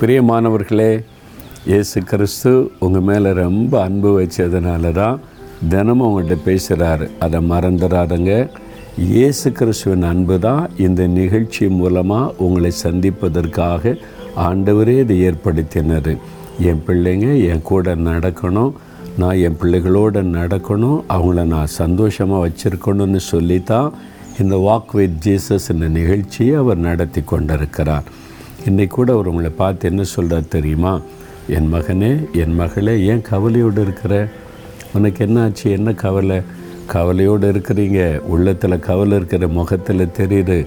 பிரியமானவர்களே, இயேசு கிறிஸ்து உங்கள் மேலே ரொம்ப அன்பு வச்சதுனால தான் தினமும் உங்கள்கிட்ட பேசுகிறாரு. அதை மறந்துடாதங்க. இயேசு கிறிஸ்துவின் அன்பு தான் இந்த நிகழ்ச்சி மூலமாக உங்களை சந்திப்பதற்காக ஆண்டவரே இதை ஏற்படுத்தினார். என் பிள்ளைங்க என் கூட நடக்கணும், நான் என் பிள்ளைகளோடு நடக்கணும், அவங்கள நான் சந்தோஷமாக வச்சுருக்கணும்னு சொல்லித்தான் இந்த வாக் வித் ஜீசஸ் இந்த நிகழ்ச்சியை அவர் நடத்தி கொண்டிருக்கிறார். இன்றைக்கு கூட அவர் உங்களை பார்த்து என்ன சொல்கிறார் தெரியுமா? என் மகனே, என் மகளே, ஏன் கவலையோடு இருக்கிற? உனக்கு என்ன ஆச்சு? என்ன கவலை? கவலையோடு இருக்கிறீங்க, உள்ளத்தில் கவலை இருக்கிற, முகத்தில் தெரியுது.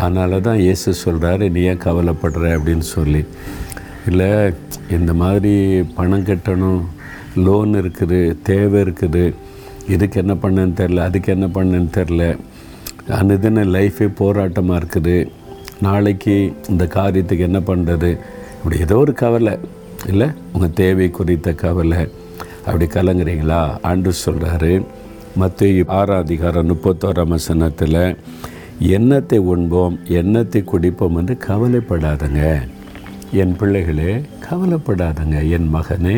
அதனால தான் இயேசு சொல்கிறாரு, நீ ஏன் கவலைப்படுற அப்படின்னு சொல்லி. இல்லை இந்த மாதிரி பணம் கட்டணும், லோன் இருக்குது, தேவை இருக்குது, இதுக்கு என்ன பண்ணுன்னு தெரில, அதுக்கு என்ன பண்ணுன்னு தெரில, அன்னுதான லைஃபே போராட்டமாக இருக்குது, நாளைக்கு இந்த காரியத்துக்கு என்ன பண்ணுறது, இப்படி ஏதோ ஒரு கவலை. இல்லை உங்கள் தேவை குறித்த கவலை. அப்படி கலங்குறீங்களா? ஆண்டவர் சொல்கிறாரு மத்தேயு 6:31 எண்ணத்தை உண்போம் எண்ணத்தை குடிப்போம் என்று கவலைப்படாதங்க. என் பிள்ளைகளே கவலைப்படாதங்க. என் மகனே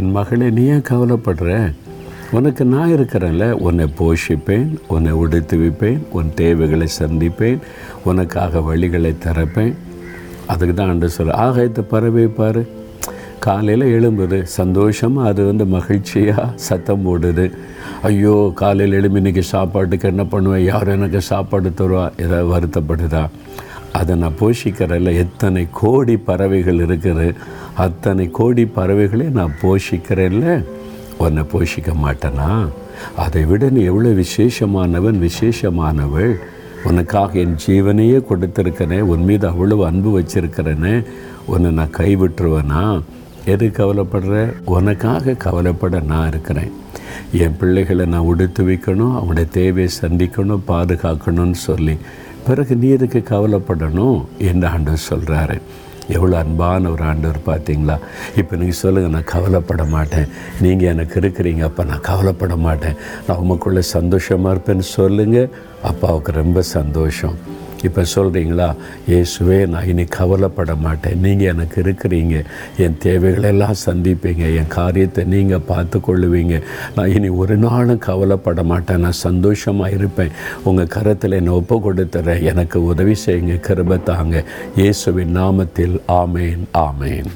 என் மகளே, நீ ஏன் கவலைப்படுற? உனக்கு நான் இருக்கிறேன்ல, உன்னை போஷிப்பேன், உன்னை உடுத்து வைப்பேன், உன் தேவைகளை சந்திப்பேன், உனக்காக வழிகளை திறப்பேன். அதுக்கு தான் ஆண்டு சொல்ல ஆகாயத்தை பறவை பாரு, காலையில் எழும்புது சந்தோஷமாக, அது வந்து மகிழ்ச்சியாக சத்தம் போடுது. ஐயோ காலையில் எழும்பி இன்றைக்கி சாப்பாட்டுக்கு என்ன பண்ணுவேன், யார் எனக்கு சாப்பாடு தருவா, ஏதாவது வருத்தப்படுதா? அதை நான் போஷிக்கிறேன்ல. எத்தனை கோடி பறவைகள் இருக்குது, அத்தனை கோடி பறவைகளே நான் போஷிக்கிறேன்ல, உன்னை போஷிக்க மாட்டேனா? அதை விட நீ எவ்வளோ விசேஷமானவன், விசேஷமானவள், உனக்காக என் ஜீவனையே கொடுத்துருக்கிறேன், உன் மீது அவ்வளவு அன்பு வச்சுருக்கிறேன்னு உன்னை நான் கைவிட்டுருவேனா? எது கவலைப்படுற? உனக்காக கவலைப்பட நான் இருக்கிறேன். என் பிள்ளைகளை நான் உடுத்து வைக்கணும், அவங்களுடைய தேவையை சந்திக்கணும், பாதுகாக்கணும்னு சொல்லி பிறகு நீ இதுக்கு கவலைப்படணும் என்று ஆண்டவர் சொல்கிறாரு. எவ்வளோ அன்பான ஒரு ஆண்டவர் பார்த்தீங்களா? இப்போ நீங்கள் சொல்லுங்கள், நான் கவலைப்பட மாட்டேன், நீங்கள் எனக்கு இருக்கிறீங்க, அப்போ நான் கவலைப்பட மாட்டேன், நான் உங்களுக்குள்ளே சந்தோஷமாக இருப்பேன்னு சொல்லுங்கள். அப்பாவுக்கு ரொம்ப சந்தோஷம். இப்போ சொல்கிறீங்களா, இயேசுவே நான் இனி கவலைப்பட மாட்டேன், நீங்கள் எனக்கு இருக்கிறீங்க, என் தேவைகளெல்லாம் சந்திப்பீங்க, என் காரியத்தை நீங்கள் பார்த்து கொள்ளுவீங்க, நான் இனி ஒரு நாளும் கவலைப்பட மாட்டேன், நான் சந்தோஷமாக இருப்பேன், உங்கள் கரத்தில் என்னை ஒப்பு கொடுத்துறேன், எனக்கு உதவி செய்யுங்க, கிருபை தாங்க, இயேசுவின் நாமத்தில் ஆமேன், ஆமேன்.